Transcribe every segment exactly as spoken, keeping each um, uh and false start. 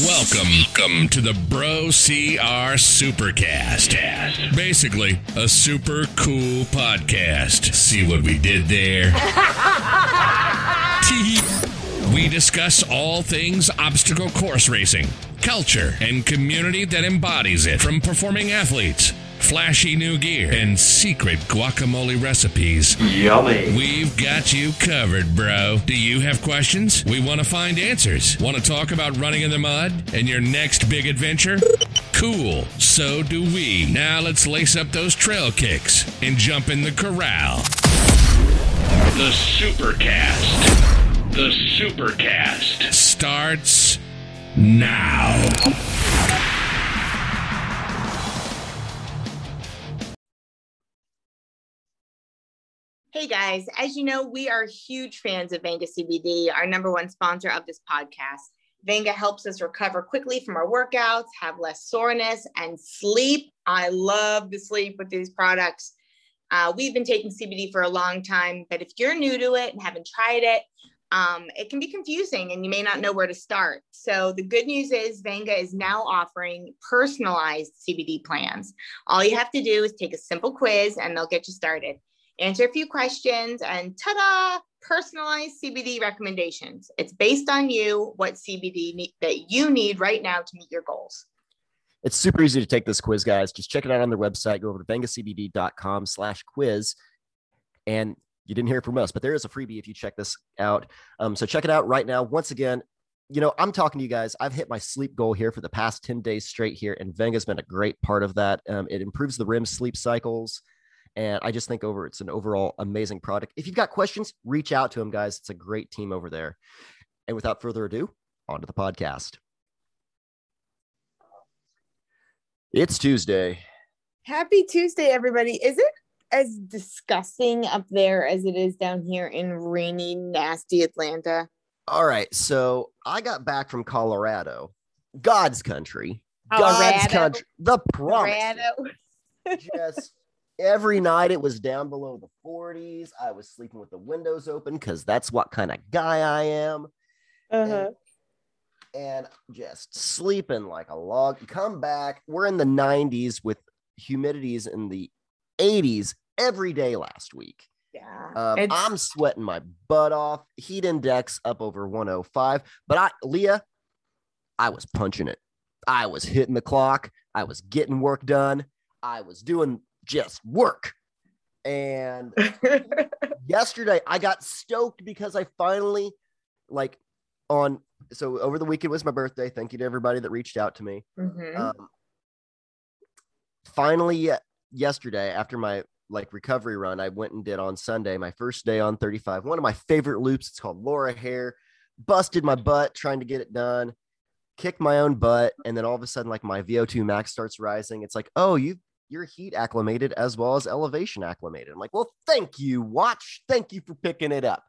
Welcome to the Bro C R Supercast. Basically, a super cool podcast. See what we did there? We discuss all things obstacle course racing, culture, and community that embodies it. From performing athletes, flashy new gear, and secret guacamole recipes. Yummy. We've got you covered, bro. Do you have questions? We want to find answers. Want to talk about running in the mud and your next big adventure? Cool. So do we. Now let's lace up those trail kicks and jump in the corral. The Supercast. The Supercast starts now. Hey guys, as you know, we are huge fans of Vanga C B D, our number one sponsor of this podcast. Vanga helps us recover quickly from our workouts, have less soreness, and sleep. I love the sleep with these products. Uh, we've been taking C B D for a long time, but if you're new to it and haven't tried it, um, it can be confusing and you may not know where to start. So the good news is Vanga is now offering personalized C B D plans. All you have to do is take a simple quiz and they'll get you started. Answer a few questions and ta-da, personalized C B D recommendations. It's based on you, what C B D need, that you need right now to meet your goals. It's super easy to take this quiz, guys. Just check it out on their website. Go over to vanga c b d dot com slash quiz. And you didn't hear it from us, but there is a freebie if you check this out. Um, so check it out right now. Once again, you know, I'm talking to you guys. I've hit my sleep goal here for the past ten days straight here, and Vanga's been a great part of that. Um, it improves the R E M sleep cycles. And I just think over it's an overall amazing product. If you've got questions, reach out to them, guys. It's a great team over there. And without further ado, on to the podcast. It's Tuesday. Happy Tuesday, everybody. Is it as disgusting up there as it is down here in rainy, nasty Atlanta? All right. So I got back from Colorado, God's country, Colorado. God's country, the promise. Just every night it was down below the forties. I was sleeping with the windows open because that's what kind of guy I am. Uh-huh. And, and just sleeping like a log. Come back. We're in the nineties with humidities in the eighties every day last week. Yeah, um, I'm sweating my butt off. Heat index up over one oh five. But I, Leah, I was punching it. I was hitting the clock. I was getting work done. I was doing just work. And yesterday I got stoked because I finally like on so over the weekend was my birthday. Thank you to everybody that reached out to me. Mm-hmm. um, finally yesterday after my like recovery run I went and did on Sunday my first day on thirty-five, one of my favorite loops. It's called Laura Hare. Busted my butt trying to get it done, kicked my own butt, and then all of a sudden like my V O two max starts rising. It's like, oh, you you're heat acclimated as well as elevation acclimated. I'm like, well, thank you, watch. Thank you for picking it up.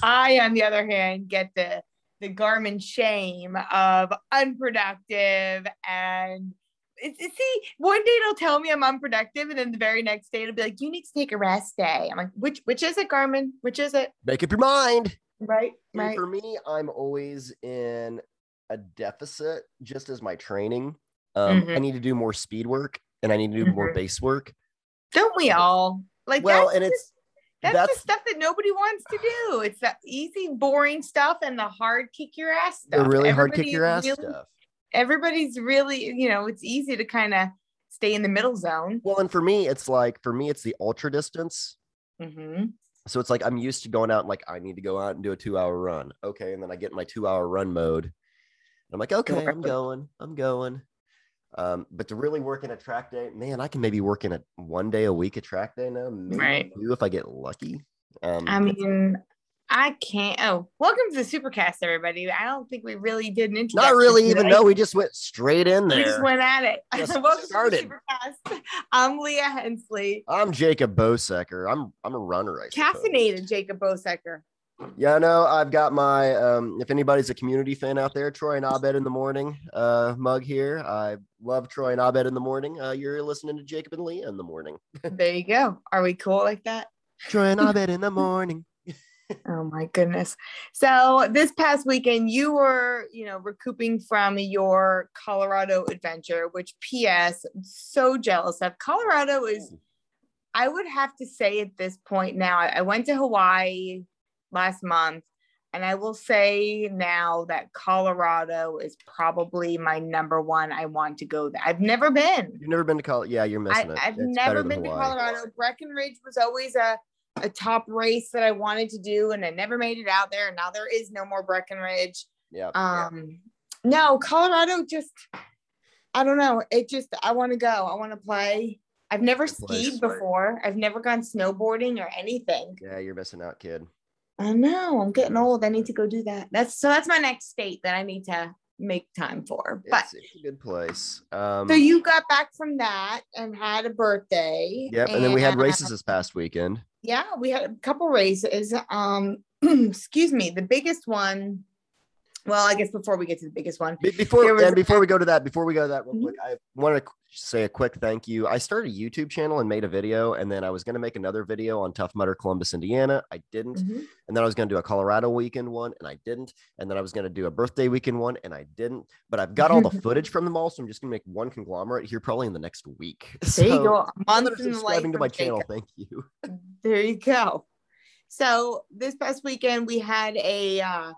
I, on the other hand, get the, the Garmin shame of unproductive. And it, it, see, one day it'll tell me I'm unproductive. And then the very next day it'll be like, you need to take a rest day. I'm like, which, which is it, Garmin? Which is it? Make up your mind. Right. Right. And for me, I'm always in a deficit just as my training. Um, mm-hmm. I need to do more speed work. And I need to do more mm-hmm. base work. Don't we all? Like, well, that's and just, it's that's, that's the stuff that nobody wants to do. It's the easy, boring stuff and the hard kick your ass stuff. The really Everybody hard kick your ass really, stuff. Everybody's really, you know, it's easy to kind of stay in the middle zone. Well, and for me, it's like for me, it's the ultra distance. Mm-hmm. So it's like I'm used to going out and like I need to go out and do a two hour run. Okay. And then I get in my two hour run mode. And I'm like, okay, I'm going, I'm going. Um, but to really work in a track day, man, I can maybe work in a one day a week, a track day now, maybe right. two if I get lucky. Um, I mean, I can't. Oh, welcome to the Supercast, everybody. I don't think we really did an introduction. Not really, today. Even though we just went straight in there. We just went at it. Welcome started. To the Supercast. I'm Leah Hensley. I'm Jacob Bosecker. I'm I'm a runner. I Caffeinated suppose. Jacob Bosecker. Yeah, no, I've got my. Um, if anybody's a community fan out there, Troy and Abed in the morning uh, mug here. I love Troy and Abed in the morning. Uh, you're listening to Jacob and Leah in the morning. There you go. Are we cool like that? Troy and Abed in the morning. Oh my goodness. So this past weekend, you were, you know, recouping from your Colorado adventure, which P S I'm so jealous of. Colorado is, I would have to say at this point now, I went to Hawaii last month, and I will say now that Colorado is probably my number one. I want to go there. I've never been. You've never been to Colorado. Yeah, you're missing I, it. I've it's never been to Colorado. Breckenridge was always a, a top race that I wanted to do, and I never made it out there. And now there is no more Breckenridge. Yeah. Um, yep. No, Colorado just, I don't know. It just, I want to go. I want to play. I've never the skied place. before. I've never gone snowboarding or anything. Yeah, you're missing out, kid. I know, I'm getting old. I need to go do that. That's so that's my next state that I need to make time for. But it's, it's a good place. Um, so you got back from that and had a birthday. Yep. And, and then we had races this past weekend. Yeah, we had a couple races. Um, excuse me. The biggest one. Well, I guess before we get to the biggest one, before was, and before we go to that, before we go to that, real quick, I want to say a quick thank you. I started a YouTube channel and made a video, and then I was going to make another video on Tough Mudder, Columbus, Indiana. I didn't, mm-hmm. and then I was going to do a Colorado weekend one, and I didn't, and then I was going to do a birthday weekend one, and I didn't. But I've got all the footage from them all, so I'm just going to make one conglomerate here probably in the next week. So, there you go. I'm subscribing to my channel. Jacob. Thank you. There you go. So this past weekend we had a. Uh,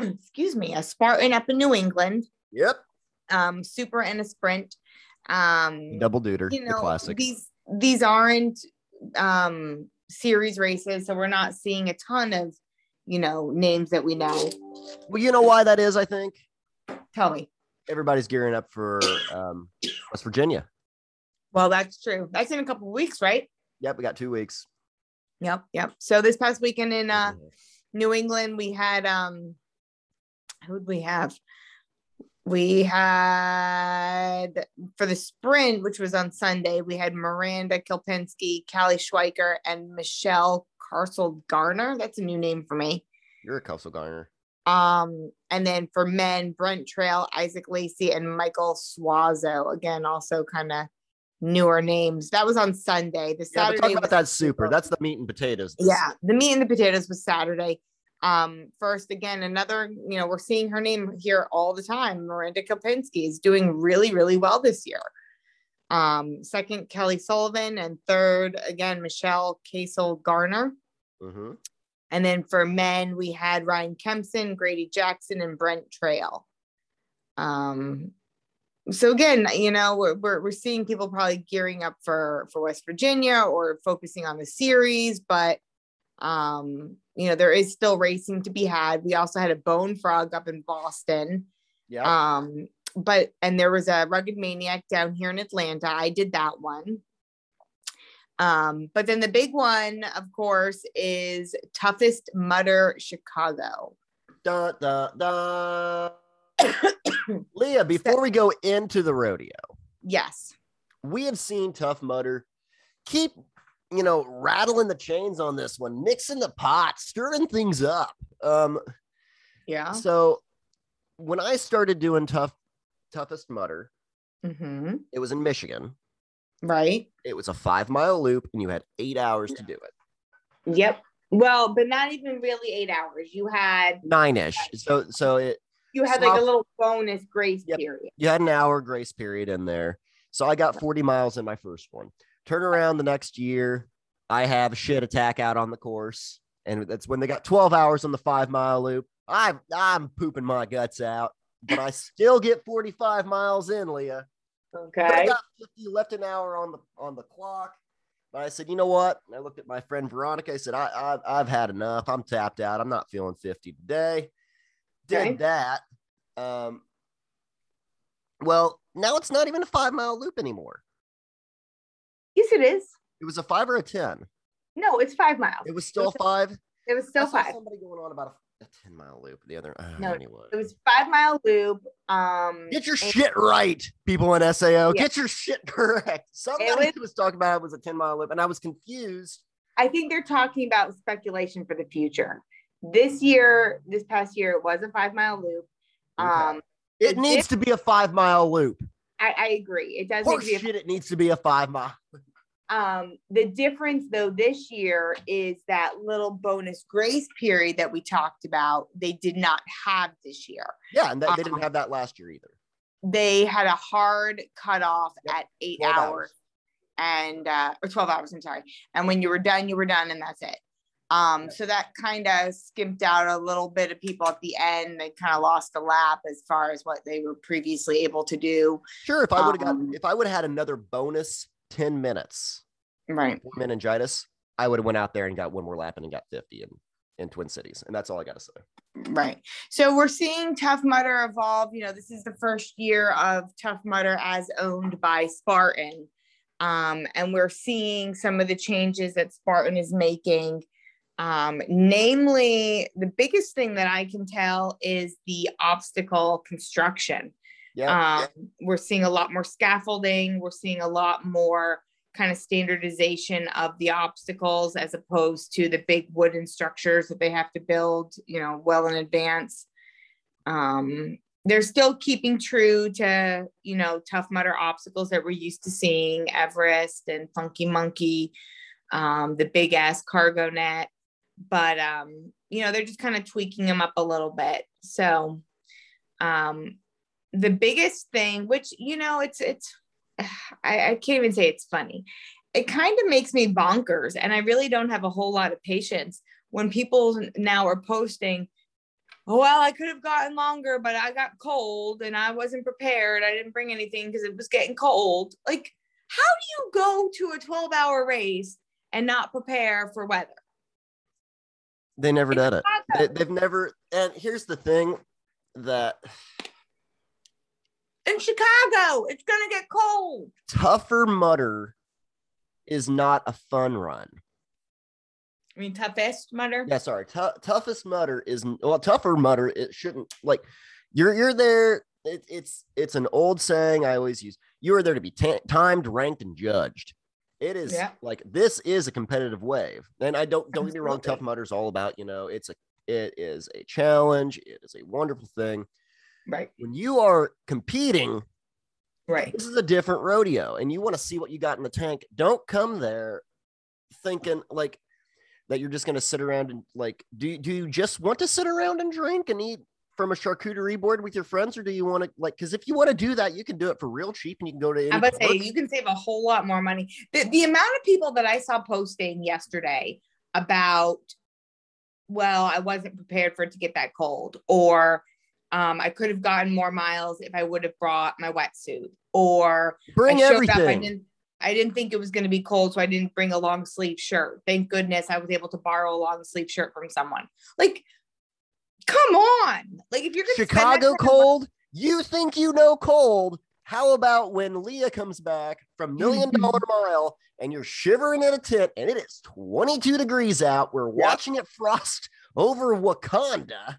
excuse me, a Spartan up in New England. Yep. Um, super and a sprint. Um, Double Duder, you know, the classic. These, these aren't um, series races, so we're not seeing a ton of, you know, names that we know. Well, you know why that is, I think? Tell me. Everybody's gearing up for um, West Virginia. Well, that's true. That's in a couple of weeks, right? Yep, we got two weeks. Yep, yep. So this past weekend in uh, mm-hmm. New England, we had... Um, Who did we have? We had, for the sprint, which was on Sunday, we had Miranda Kilpinski, Callie Schweiker, and Michelle Kessel-Garner. That's a new name for me. You're a Kessel-Garner. Um, and then for men, Brent Trail, Isaac Lacey, and Michael Swazo. Again, also kind of newer names. That was on Sunday. The Saturday. Yeah, talk about that super. That's the meat and potatoes. Yeah, the meat and the potatoes was Saturday. Um, first, again, another, you know, we're seeing her name here all the time. Miranda Kilpinski is doing really, really well this year. Um, second, Kelly Sullivan. And third, again, Michelle Kessel-Garner. Mm-hmm. And then for men, we had Ryan Kempson, Grady Jackson, and Brent Trail. Um, so again, you know, we're, we're, we're seeing people probably gearing up for, for West Virginia or focusing on the series, but, um, you know, there is still racing to be had. We also had a Bone Frog up in Boston. Yeah. Um, but, and there was a Rugged Maniac down here in Atlanta. I did that one. Um, but then the big one, of course, is Toughest Mudder, Chicago. Da, da, da. Leah, before so, we go into the rodeo. Yes. We have seen Tough Mudder keep... you know, rattling the chains on this one, mixing the pot, stirring things up. Um, yeah. So when I started doing tough, toughest mudder, mm-hmm. it was in Michigan, right? It was a five mile loop and you had eight hours to do it. Yep. Well, but not even really eight hours. You had nine ish. So, so it, you had like a little bonus grace yep. period. You had an hour grace period in there. So I got forty miles in my first one. Turn around the next year, I have a shit attack out on the course. And that's when they got twelve hours on the five mile loop. I, I'm pooping my guts out, but I still get forty-five miles in, Leah. Okay. But I got fifty, left an hour on the on the clock. But I said, you know what? And I looked at my friend Veronica. I said, I, I've, I've had enough. I'm tapped out. I'm not feeling fifty today. Did okay. that. Um, well, now it's not even a five mile loop anymore. Yes, it is. It was a five or a ten. No, it's five miles. It was still it was five. It was still I saw five. Somebody going on about a, a ten mile loop. The other oh, no, anyway. It was five mile loop. Um, get your shit right, people in S A O. Yeah. Get your shit correct. Somebody was, was talking about it was a ten mile loop, and I was confused. I think they're talking about speculation for the future. This year, this past year, it was a five mile loop. Okay. Um, it needs to be a five mile loop. I, I agree. It does. Need to be a, shit, it needs to be a five mile. Um, the difference though this year is that little bonus grace period that we talked about, they did not have this year. Yeah. And that, they didn't um, have that last year either. They had a hard cutoff yep. at eight hours, hours and, uh, or twelve hours, I'm sorry. And when you were done, you were done and that's it. Um, so that kind of skimped out a little bit of people at the end. They kind of lost a lap as far as what they were previously able to do. Sure. If I would have um, gotten, if I would have had another bonus ten minutes, right. meningitis, I would have went out there and got one more lap and got fifty in, in Twin Cities. And that's all I got to say. Right. So we're seeing Tough Mudder evolve. You know, this is the first year of Tough Mudder as owned by Spartan. Um, and we're seeing some of the changes that Spartan is making. Um, namely, the biggest thing that I can tell is the obstacle construction. Yeah, um, yeah. We're seeing a lot more scaffolding. We're seeing a lot more kind of standardization of the obstacles as opposed to the big wooden structures that they have to build, you know, well in advance. Um, they're still keeping true to, you know, Tough Mudder obstacles that we're used to seeing, Everest and Funky Monkey, um, the big ass cargo net. But, um, you know, they're just kind of tweaking them up a little bit. So, um, the biggest thing, which, you know, it's, it's, I, I can't even say it's funny. It kind of makes me bonkers. And I really don't have a whole lot of patience when people now are posting, oh, well, I could have gotten longer, but I got cold and I wasn't prepared. I didn't bring anything because it was getting cold. Like, how do you go to a twelve hour race and not prepare for weather? They never did it. They, they've never. And here's the thing that in Chicago, it's going to get cold. Tougher Mudder is not a fun run. I mean, Toughest Mudder. Yeah, sorry. T- toughest Mudder is well, Tougher Mudder. It shouldn't like you're, you're there. It, it's, it's an old saying I always use. You are there to be t- timed, ranked and judged. It is yeah. like, this is a competitive wave. And I don't, don't get me wrong. Tough Mudder is all about, you know, it's a, it is a challenge. It is a wonderful thing. Right. When you are competing, right. This is a different rodeo and you want to see what you got in the tank. Don't come there thinking like that you're just going to sit around and like, do, do you just want to sit around and drink and eat from a charcuterie board with your friends, or do you want to like, because if you want to do that, you can do it for real cheap and you can go to any I was about to say, you can save a whole lot more money. The, the amount of people that I saw posting yesterday about, well, I wasn't prepared for it to get that cold, or um, I could have gotten more miles if I would have brought my wetsuit, or bring I showed everything. Up, I didn't, I didn't think it was going to be cold, so I didn't bring a long sleeve shirt. Thank goodness I was able to borrow a long sleeve shirt from someone. Like, come on. Like if you're going to Chicago cold, you think you know cold. How about when Leah comes back from Million Dollar Mile and you're shivering in a tent and it is twenty-two degrees out. We're watching it frost over Wakanda.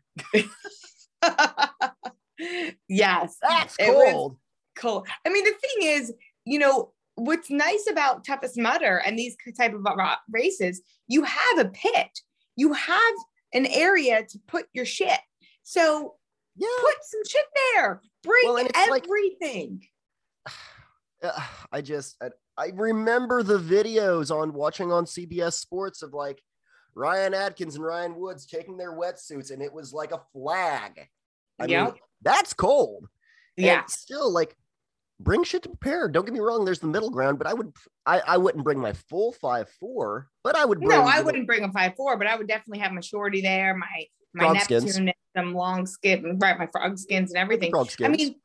Yes. That's cold. Cold. I mean, the thing is, you know, what's nice about Toughest Mudder and these type of races, you have a pit. You have an area to put your shit. So yeah. Put some shit there. Bring well, everything. Like, uh, I just, I, I remember the videos on watching on C B S Sports of like Ryan Adkins and Ryan Woods taking their wetsuits and it was like a flag. I yeah. mean, that's cold. Yeah. And still like bring shit to prepare. Don't get me wrong. There's the middle ground, but I would, I, I wouldn't bring my full five, four, but I would. Bring no, I the, wouldn't bring a five, four, but I would definitely have my shorty there. My, my Neptune, and some long skin, right. My frog skins and everything. Frog skins. I mean,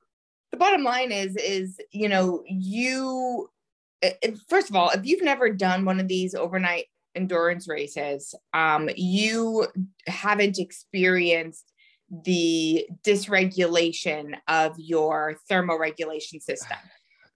the bottom line is, is, you know, you, if, first of all, if you've never done one of these overnight endurance races, um, you haven't experienced the dysregulation of your thermoregulation system,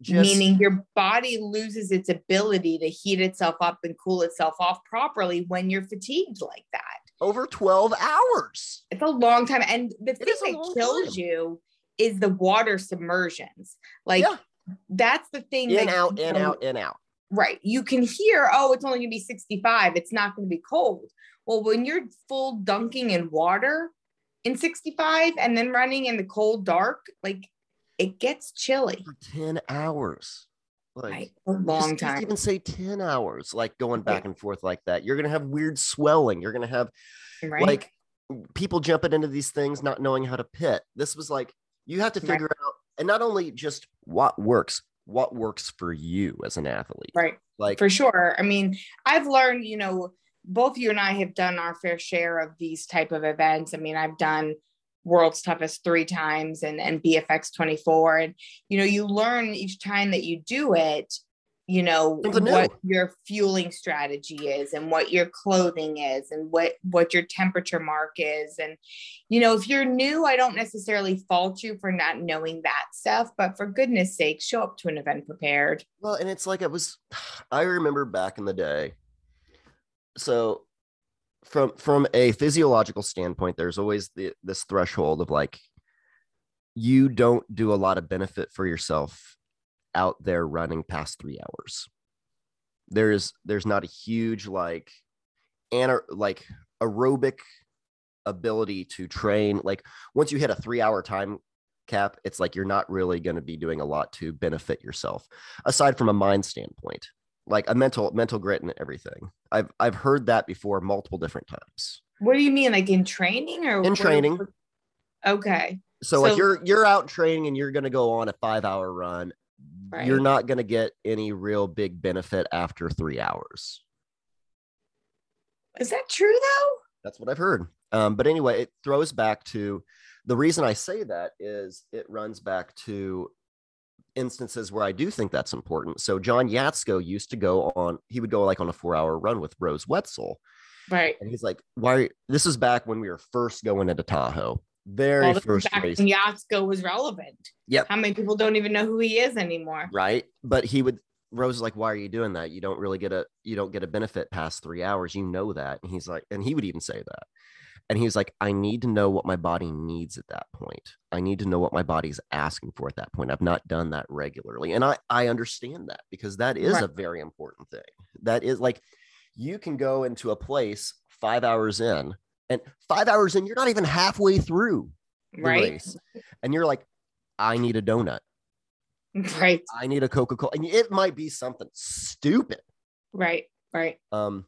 Just, meaning your body loses its ability to heat itself up and cool itself off properly when you're fatigued like that. Over twelve hours. It's a long time. And the thing that kills time. You is the water submersions. Like yeah. that's the thing. In, that out, in, can, out, in, out. Right. You can hear, oh, it's only gonna be sixty-five. It's not gonna be cold. Well, when you're full dunking in water, in sixty-five and then running in the cold dark, like it gets chilly for ten hours. Like right. a long just, time. Just even say ten hours, like going back yeah. and forth like that. You're going to have weird swelling. You're going to have right. like people jumping into these things, not knowing how to pit. This was like, you have to figure right. out, and not only just what works, what works for you as an athlete. Right. Like for sure. I mean, I've learned, you know, both you and I have done our fair share of these type of events. I mean, I've done World's Toughest three times and, and B F X twenty-four. And, you know, you learn each time that you do it, you know, what your fueling strategy is and what your clothing is and what, what your temperature mark is. And, you know, if you're new, I don't necessarily fault you for not knowing that stuff, but for goodness sake, show up to an event prepared. Well, and it's like, it was, I remember back in the day. So from, from a physiological standpoint, there's always the, this threshold of like, you don't do a lot of benefit for yourself out there running past three hours. There's, there's not a huge like, ana- like aerobic ability to train. Like once you hit a three hour time cap, it's like, you're not really going to be doing a lot to benefit yourself aside from a mind standpoint. Like a mental, mental grit and everything. I've, I've heard that before multiple different times. What do you mean? Like in training or in training? Okay. So, so if you're, you're out training and you're going to go on a five hour run, right. you're not going to get any real big benefit after three hours. Is that true though? That's what I've heard. Um, but anyway, it throws back to the reason I say that is it runs back to instances where I do think that's important. So John Yatsko used to go on, he would go like on a four hour run with Rose Wetzel. Right. And he's like, why are you, this is back when we were first going into Tahoe. Very well, first back race. When Yatsko was relevant. Yeah. How many people don't even know who he is anymore. Right. But he would, Rose was like, why are you doing that? You don't really get a, you don't get a benefit past three hours. You know that. And he's like, and he would even say that. And he was like, I need to know what my body needs at that point. I need to know what my body's asking for at that point. I've not done that regularly. And I, I understand that because that is right. a very important thing. That is like, you can go into a place five hours in and five hours in, you're not even halfway through the right. race. And you're like, I need a donut. Right. I need a Coca-Cola. And it might be something stupid. Right. Right. Um,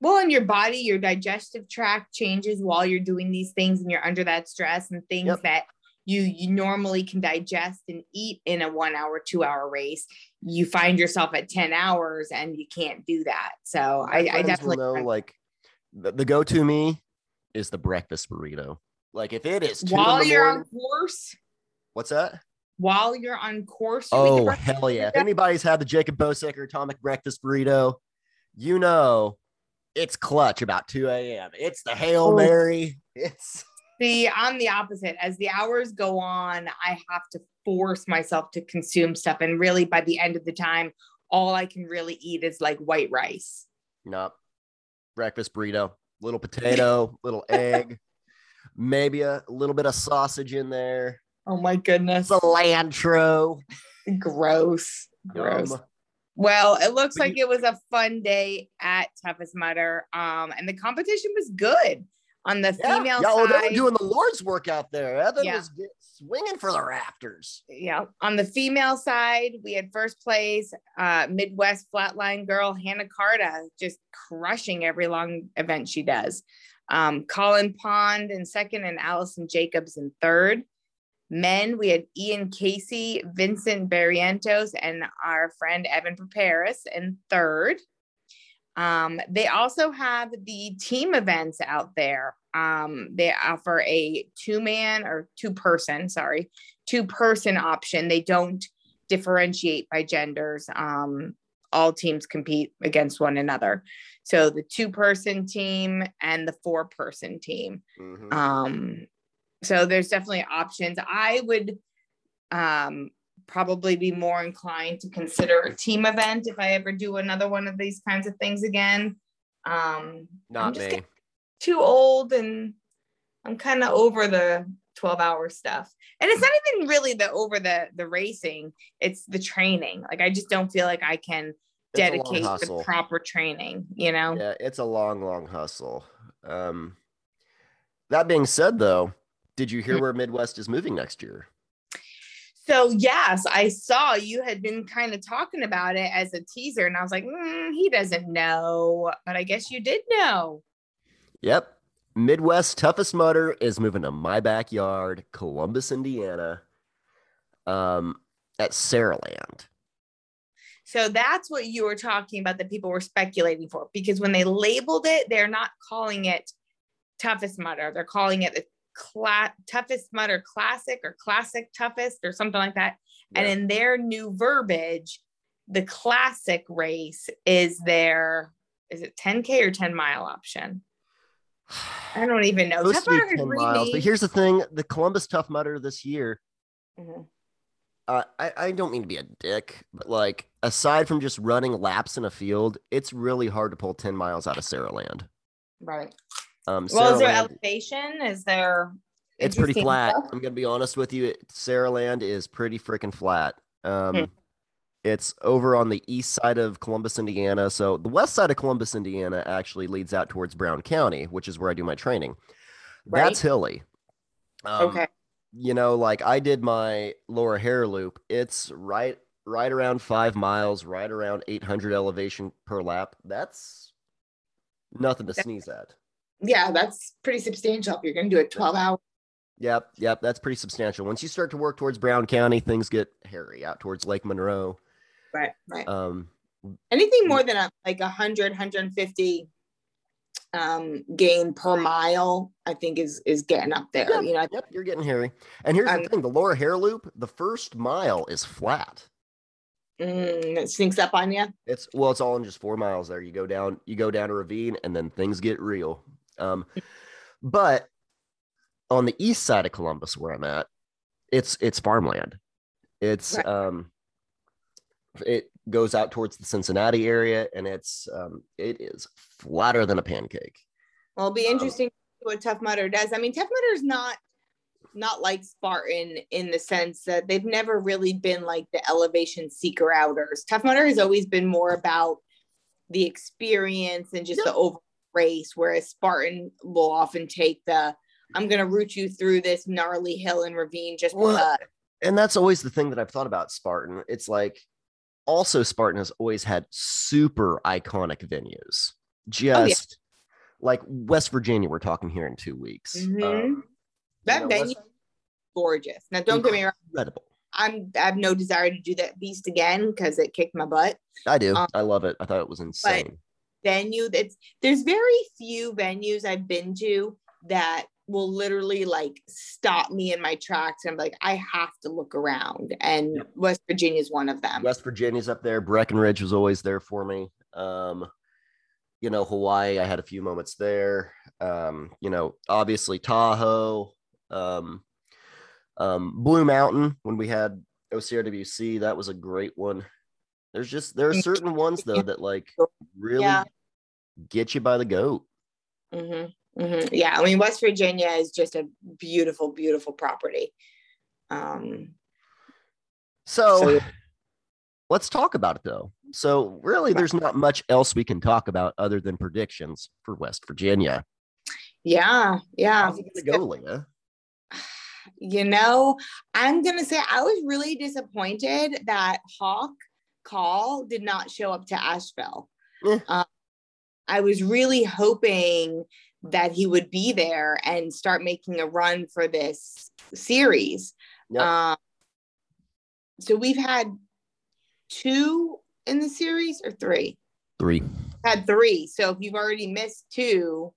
Well, in your body, your digestive tract changes while you're doing these things and you're under that stress and things yep. that you, you normally can digest and eat in a one hour, two hour race. You find yourself at ten hours and you can't do that. So I, I definitely know like the, the go-to me is the breakfast burrito. Like if it is two while in the you're morning, on course. What's that? While you're on course. You oh, hell yeah. If anybody's had the Jacob Bosecker Atomic Breakfast Burrito, you know. It's clutch about two a.m. It's the Hail Mary. It's See, I'm the opposite. As the hours go on, I have to force myself to consume stuff. And really by the end of the time, all I can really eat is like white rice. Nope. Breakfast burrito, little potato, little egg, maybe a little bit of sausage in there. Oh my goodness. Cilantro. Gross. Gross. Yum. Well, it looks like it was a fun day at Toughest Mudder. Um, and the competition was good on the yeah, female yeah, side. Oh, they were doing the Lord's work out there. Evan yeah. was get, swinging for the rafters. Yeah. On the female side, we had first place, uh, Midwest flatline girl, Hannah Carta, just crushing every long event she does. Um, Colin Pond in second and Allison Jacobs in third. Men, we had Ian Casey, Vincent Barrientos, and our friend Evan Preparis in third. Um, they also have the team events out there. Um, they offer a two-man or two-person, sorry, two-person option. They don't differentiate by genders. Um, all teams compete against one another. So the two-person team and the four-person team. Mm-hmm. Um So there's definitely options. I would um, probably be more inclined to consider a team event if I ever do another one of these kinds of things again. Um, Not I'm just me. Too old and I'm kind of over the twelve hour stuff. And it's not even really the over the, the racing. It's the training. Like I just don't feel like I can it's dedicate the proper training, you know? Yeah, it's a long, long hustle. Um, that being said, though, did you hear where Midwest is moving next year? So yes, I saw you had been kind of talking about it as a teaser, and I was like, mm, he doesn't know, but I guess you did know. Yep. Midwest Toughest Mudder is moving to my backyard, Columbus, Indiana, um, at Sarah Land. So that's what you were talking about that people were speculating for, because when they labeled it, they're not calling it Toughest Mudder. They're calling it the Cla- Toughest Mudder Classic or Classic Toughest or something like that. Yeah. And in their new verbiage, the classic race is their, is it ten K or ten mile option? I don't even know. Tough Mudder ten miles, but here's the thing, the Columbus Tough Mudder this year, mm-hmm. uh, I, I don't mean to be a dick, but like, aside from just running laps in a field, it's really hard to pull ten miles out of Sarah Land. Right. Um, well, is there Land, elevation? Is there? It's pretty flat. Stuff? I'm going to be honest with you. Sarah Land is pretty freaking flat. Um, hmm. It's over on the east side of Columbus, Indiana. So the west side of Columbus, Indiana actually leads out towards Brown County, which is where I do my training. Right? That's hilly. Um, okay. You know, like I did my Laura Hare loop. It's right, right around five miles, right around eight hundred elevation per lap. That's nothing to sneeze at. Yeah, that's pretty substantial. You're going to do it twelve hours. Yep, yep, that's pretty substantial. Once you start to work towards Brown County, things get hairy out towards Lake Monroe. Right, right. Um, Anything more than a, like one hundred, one hundred fifty um, gain per mile, I think is is getting up there. Yep, you know, I, yep, you're getting hairy. And here's um, the thing, the Laura Hare Loop, the first mile is flat. Mm, it sinks up on you? It's Well, it's all in just four miles there. You go down, you go down a ravine, and then things get real. Um, but on the east side of Columbus, where I'm at, it's, it's farmland. It's, right. um, it goes out towards the Cincinnati area, and it's, um, it is flatter than a pancake. Well, it'll be interesting um, to see what Tough Mudder does. I mean, Tough Mudder is not, not like Spartan in the sense that they've never really been like the elevation seeker outers. Tough Mudder has always been more about the experience and just yep. the overall race, whereas Spartan will often take the I'm gonna root you through this gnarly hill and ravine just because. Well, and that's always the thing that I've thought about Spartan. It's like, also Spartan has always had super iconic venues, just oh, yeah. like West Virginia. We're talking here in two weeks. Mm-hmm. um, that you know, venue West- gorgeous. Now don't incredible. Get me wrong, incredible. I'm I have no desire to do that beast again because it kicked my butt. I do um, I love it. I thought it was insane, but- venue that's there's very few venues I've been to that will literally like stop me in my tracks and I'm like, I have to look around, and yep. West Virginia is one of them. West Virginia's up there. Breckenridge was always there for me. Um you know, Hawaii, I had a few moments there. Um you know, obviously Tahoe, um um Blue Mountain when we had O C R W C, that was a great one. There's just, there are certain ones though that like really yeah. get you by the goat. Mm-hmm. Mm-hmm. Yeah. I mean, West Virginia is just a beautiful, beautiful property. Um, so, so let's talk about it though. So really there's not much else we can talk about other than predictions for West Virginia. Yeah. Yeah. How's it gonna go, Leah? You know, I'm going to say I was really disappointed that Hawk Call did not show up to Asheville. Yeah. Um, I was really hoping that he would be there and start making a run for this series. Yep. Um, so we've had two in the series or three? Three. We've had three. So if you've already missed two,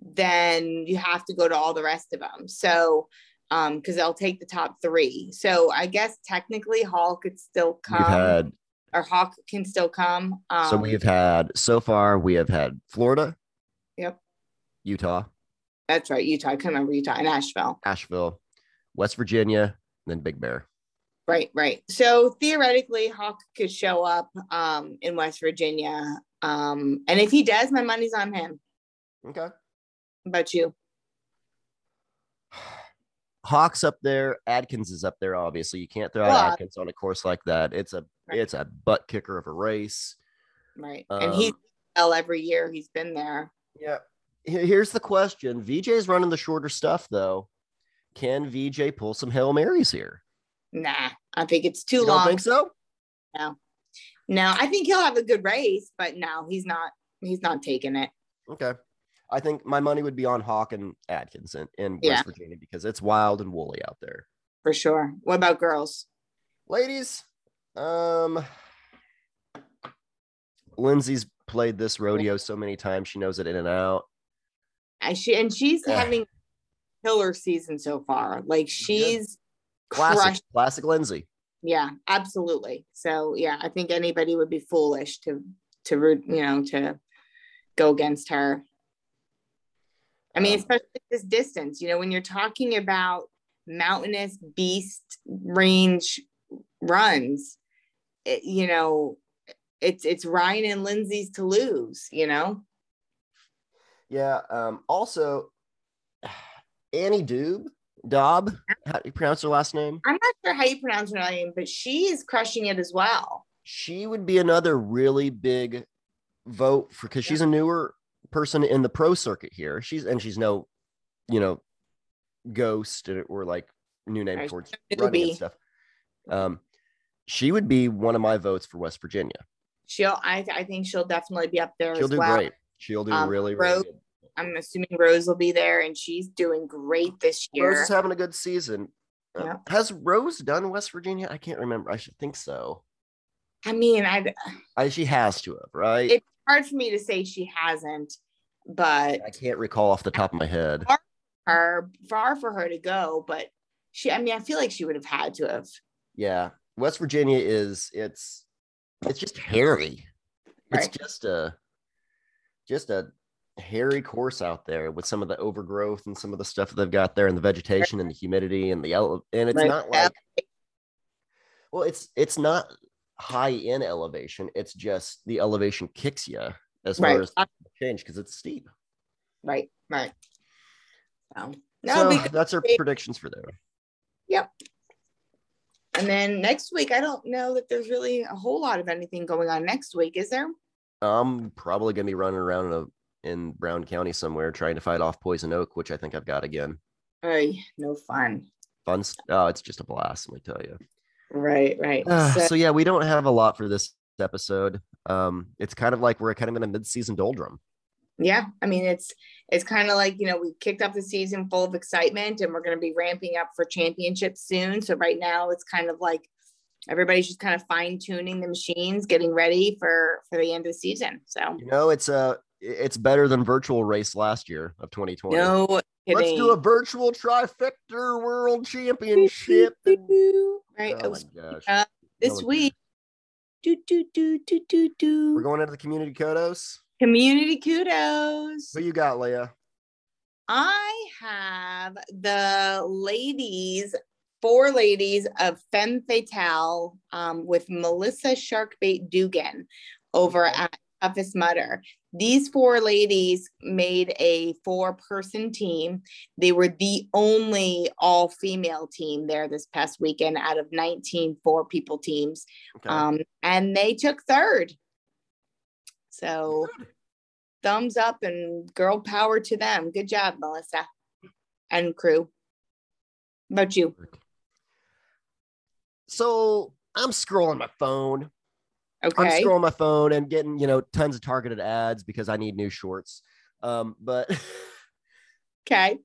then you have to go to all the rest of them. So um, because they'll take the top three. So I guess technically Hall could still come. We've had, or Hawk can still come. Um, so we've had, so far we have had Florida. Yep. Utah. That's right. Utah. I can't remember Utah. And Asheville. Asheville, West Virginia, and then Big Bear. Right, right. So theoretically, Hawk could show up um, in West Virginia. Um, and if he does, my money's on him. Okay. How about you? Hawk's up there. Adkins is up there. Obviously, you can't throw out well, Adkins on a course like that. It's a right. it's a butt kicker of a race, right? Um, and he's well every year. He's been there. Yeah. Here's the question: V J's running the shorter stuff, though. Can V J pull some Hail Marys here? Nah, I think it's too you long. Don't think so? No, no. I think he'll have a good race, but no, he's not. He's not taking it. Okay, I think my money would be on Hawk and Adkins in, in West yeah. Virginia because it's wild and woolly out there. For sure. What about girls? Ladies, um, Lindsay's played this rodeo so many times; she knows it in and out. I she and she's yeah. having killer season so far. Like she's yeah. classic, crushed. classic Lindsay. Yeah, absolutely. So yeah, I think anybody would be foolish to to root, you know, to go against her. I mean, um, especially this distance. You know, when you're talking about mountainous beast range runs, it, you know, it's it's Ryan and Lindsay's to lose, you know. Yeah. Um, also, Annie Doob, Dob, how do you pronounce her last name? I'm not sure how you pronounce her name, but she is crushing it as well. She would be another really big vote for because yeah. she's a newer person in the pro circuit here. She's and she's no, you know, ghost or like new name right. towards It'll running be. and stuff. Um, she would be one of my votes for West Virginia. She'll, I, I think she'll definitely be up there. She'll as do well. great. She'll do um, really, really Rose, good. I'm assuming Rose will be there, and she's doing great this year. Rose is having a good season. Yeah. Uh, has Rose done West Virginia? I can't remember. I should think so. I mean, I, I she has to have, right? It's hard for me to say she hasn't, but I can't recall off the top of my head. Far for her, far for her to go, but she, I mean, I feel like she would have had to have. Yeah. West Virginia is, it's, it's just hairy. Right. It's just a, just a hairy course out there with some of the overgrowth and some of the stuff they've got there and the vegetation and the humidity and the ele- and it's right. not like well it's it's not high in elevation, it's just the elevation kicks you as right. far as change because it's steep. Right, right. So, no, so that's our predictions for there. Yep. And then next week, I don't know that there's really a whole lot of anything going on next week, is there? I'm probably going to be running around in, a, in Brown County somewhere trying to fight off poison oak, which I think I've got again. Hey, no fun. Fun. Oh, it's just a blast, let me tell you. Right, right. Uh, so, so, yeah, we don't have a lot for this episode. Um, it's kind of like we're kind of in a mid-season doldrum. Yeah, I mean, it's it's kind of like, you know, we kicked off the season full of excitement and we're going to be ramping up for championships soon. So right now it's kind of like everybody's just kind of fine tuning the machines, getting ready for, for the end of the season. So, you know, it's uh, it's better than virtual race last year of twenty twenty. No kidding. Let's do a virtual trifecta world championship. Right. Oh, my gosh. Uh, this oh, week. Do, do, do, do, do, do. We're going into the community kudos. Community kudos. Who you got, Leah? I have the ladies, four ladies of Femme Fatale um, with Melissa Sharkbait Dugan over at Toughest Mudder. These four ladies made a four-person team. They were the only all-female team there this past weekend out of nineteen four-people teams. Okay. Um, and they took third. So thumbs up and girl power to them. Good job, Melissa and crew. How about you? So I'm scrolling my phone. Okay. I'm scrolling my phone and getting, you know, tons of targeted ads because I need new shorts. Um, but okay.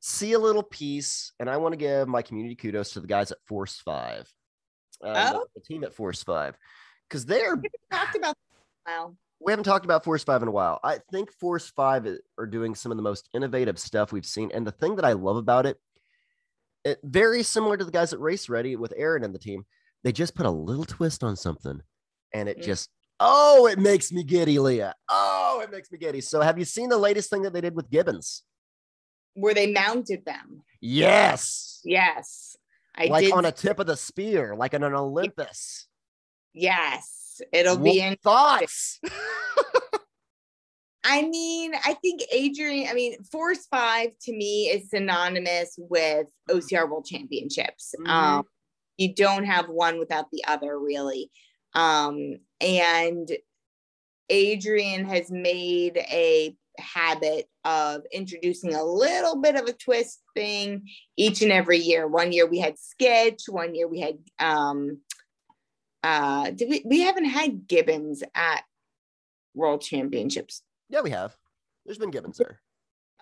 See a little piece. And I want to give my community kudos to the guys at Force five. Uh, oh. The team at Force five. Because they're we talked about wow. We haven't talked about Force five in a while. I think Force five are doing some of the most innovative stuff we've seen. And the thing that I love about it, it very similar to the guys at Race Ready with Aaron and the team, they just put a little twist on something. And it mm-hmm. just, oh, it makes me giddy, Leah. Oh, it makes me giddy. So have you seen the latest thing that they did with Gibbons? Where they mounted them. Yes. Yes. I like did. On a tip of the spear, like on an Olympus. Yes. It'll what be in thoughts. I mean, I think Adrian, I mean, Force five to me is synonymous with O C R World Championships. Mm-hmm. Um, you don't have one without the other, really. Um, and Adrian has made a habit of introducing a little bit of a twist thing each and every year. One year we had sketch, one year we had, um, uh, did we, we haven't had Gibbons at World Championships. Yeah, we have. There's been Gibbons there.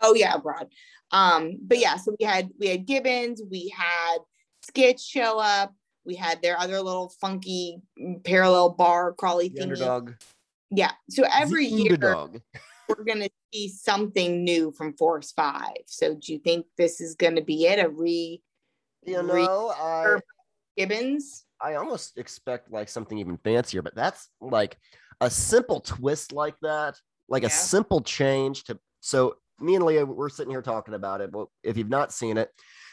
Oh yeah, abroad. Um, but yeah, so we had, we had Gibbons, we had sketch show up. We had their other little funky parallel bar crawly the thingy. Underdog. Yeah. So every the year underdog. We're going to see something new from Force five. So do you think this is going to be it? A re, you re- know, I, Gibbons? I almost expect like something even fancier, but that's like a simple twist like that, like yeah. a simple change to, so me and Leah, we're sitting here talking about it, but if you've not seen it,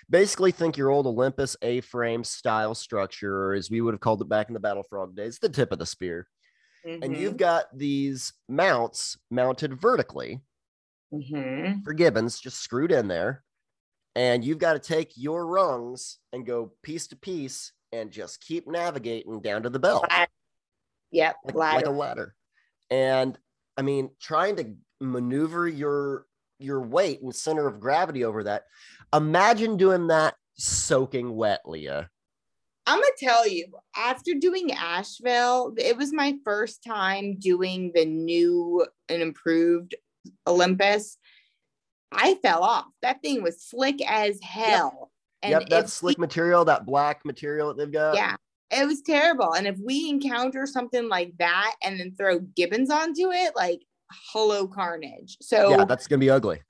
basically think your old Olympus A-frame style structure, or as we would have called it back in the Battle Frog days, the tip of the spear. Mm-hmm. And you've got these mounts mounted vertically mm-hmm. for Gibbons, just screwed in there. And you've got to take your rungs and go piece to piece and just keep navigating down to the belt. Ladder. Yep, like, ladder. Like a ladder. And, I mean, trying to maneuver your... your weight and center of gravity over that. Imagine doing that soaking wet, Leah. I'm going to tell you, after doing Asheville, it was my first time doing the new and improved Olympus. I fell off. That thing was slick as hell. Yep, and yep that if slick we, material, that black material that they've got. Yeah, it was terrible. And if we encounter something like that and then throw Gibbons onto it, like, hello carnage. So yeah, that's gonna be ugly.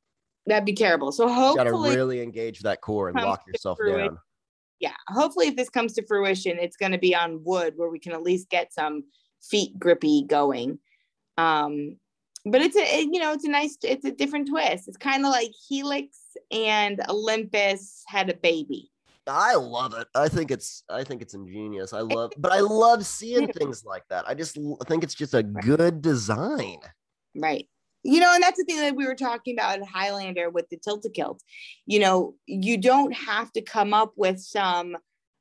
That'd be terrible. So hopefully you gotta really engage that core and lock yourself down. Yeah, hopefully if this comes to fruition, it's going to be on wood where we can at least get some feet grippy going. Um but it's a it, you know it's a nice it's a different twist. It's kind of like Helix and Olympus had a baby. I love it. I think it's I think it's ingenious. I love but I love seeing things like that. I just I think it's just a good design. Right. You know, and that's the thing that we were talking about in Highlander with the tilt-a-kilt. You know, you don't have to come up with some...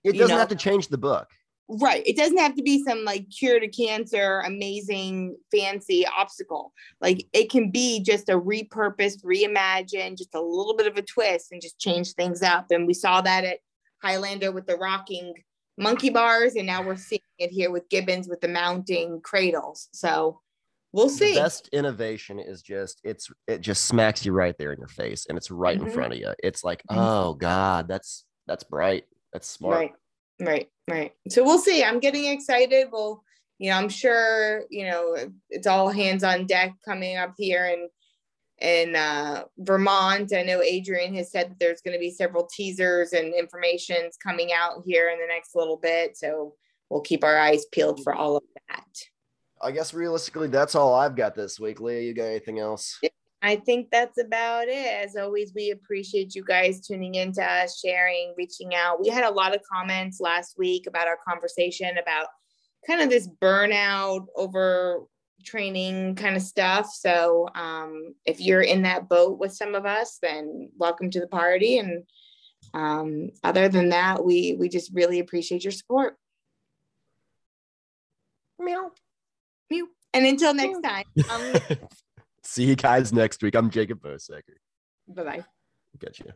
It doesn't you know, have to change the book. Right. It doesn't have to be some, like, cure to cancer, amazing, fancy obstacle. Like, it can be just a repurposed, reimagined, just a little bit of a twist and just change things up. And we saw that at Highlander with the rocking monkey bars, and now we're seeing it here with Gibbons with the mounting cradles. So... we'll see. The best innovation is just it's it just smacks you right there in your face, and it's right mm-hmm. in front of you. It's like, oh God, that's that's bright, that's smart. Right, right, right. So we'll see. I'm getting excited. Well, you know, I'm sure you know it's all hands on deck coming up here in in uh, Vermont. I know Adrian has said that there's going to be several teasers and informations coming out here in the next little bit. So we'll keep our eyes peeled for all of that. I guess realistically, that's all I've got this week. Leah, you got anything else? I think that's about it. As always, we appreciate you guys tuning in to us, sharing, reaching out. We had a lot of comments last week about our conversation about kind of this burnout over training kind of stuff. So um, if you're in that boat with some of us, then welcome to the party. And um, other than that, we, we just really appreciate your support. Meow. And until next time. Um... See you guys next week. I'm Jacob Bosecker. Bye-bye. Get you.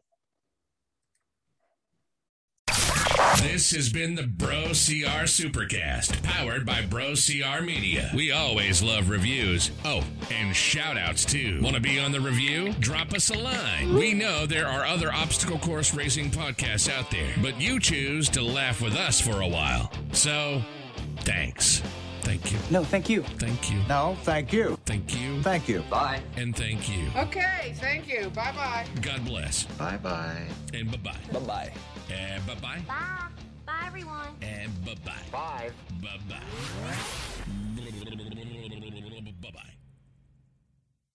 This has been the Bro C R Supercast, powered by Bro C R Media. We always love reviews. Oh, and shout-outs, too. Want to be on the review? Drop us a line. We know there are other obstacle course racing podcasts out there, but you choose to laugh with us for a while. So, thanks. Thank you. No, thank you. Thank you. No, thank you. Thank you. Thank you. Bye. And thank you. Okay, thank you. Bye-bye. God bless. Bye-bye. And bye-bye. Bye-bye. And bye-bye. Bye. Bye, everyone. And bye-bye. Bye. Bye-bye.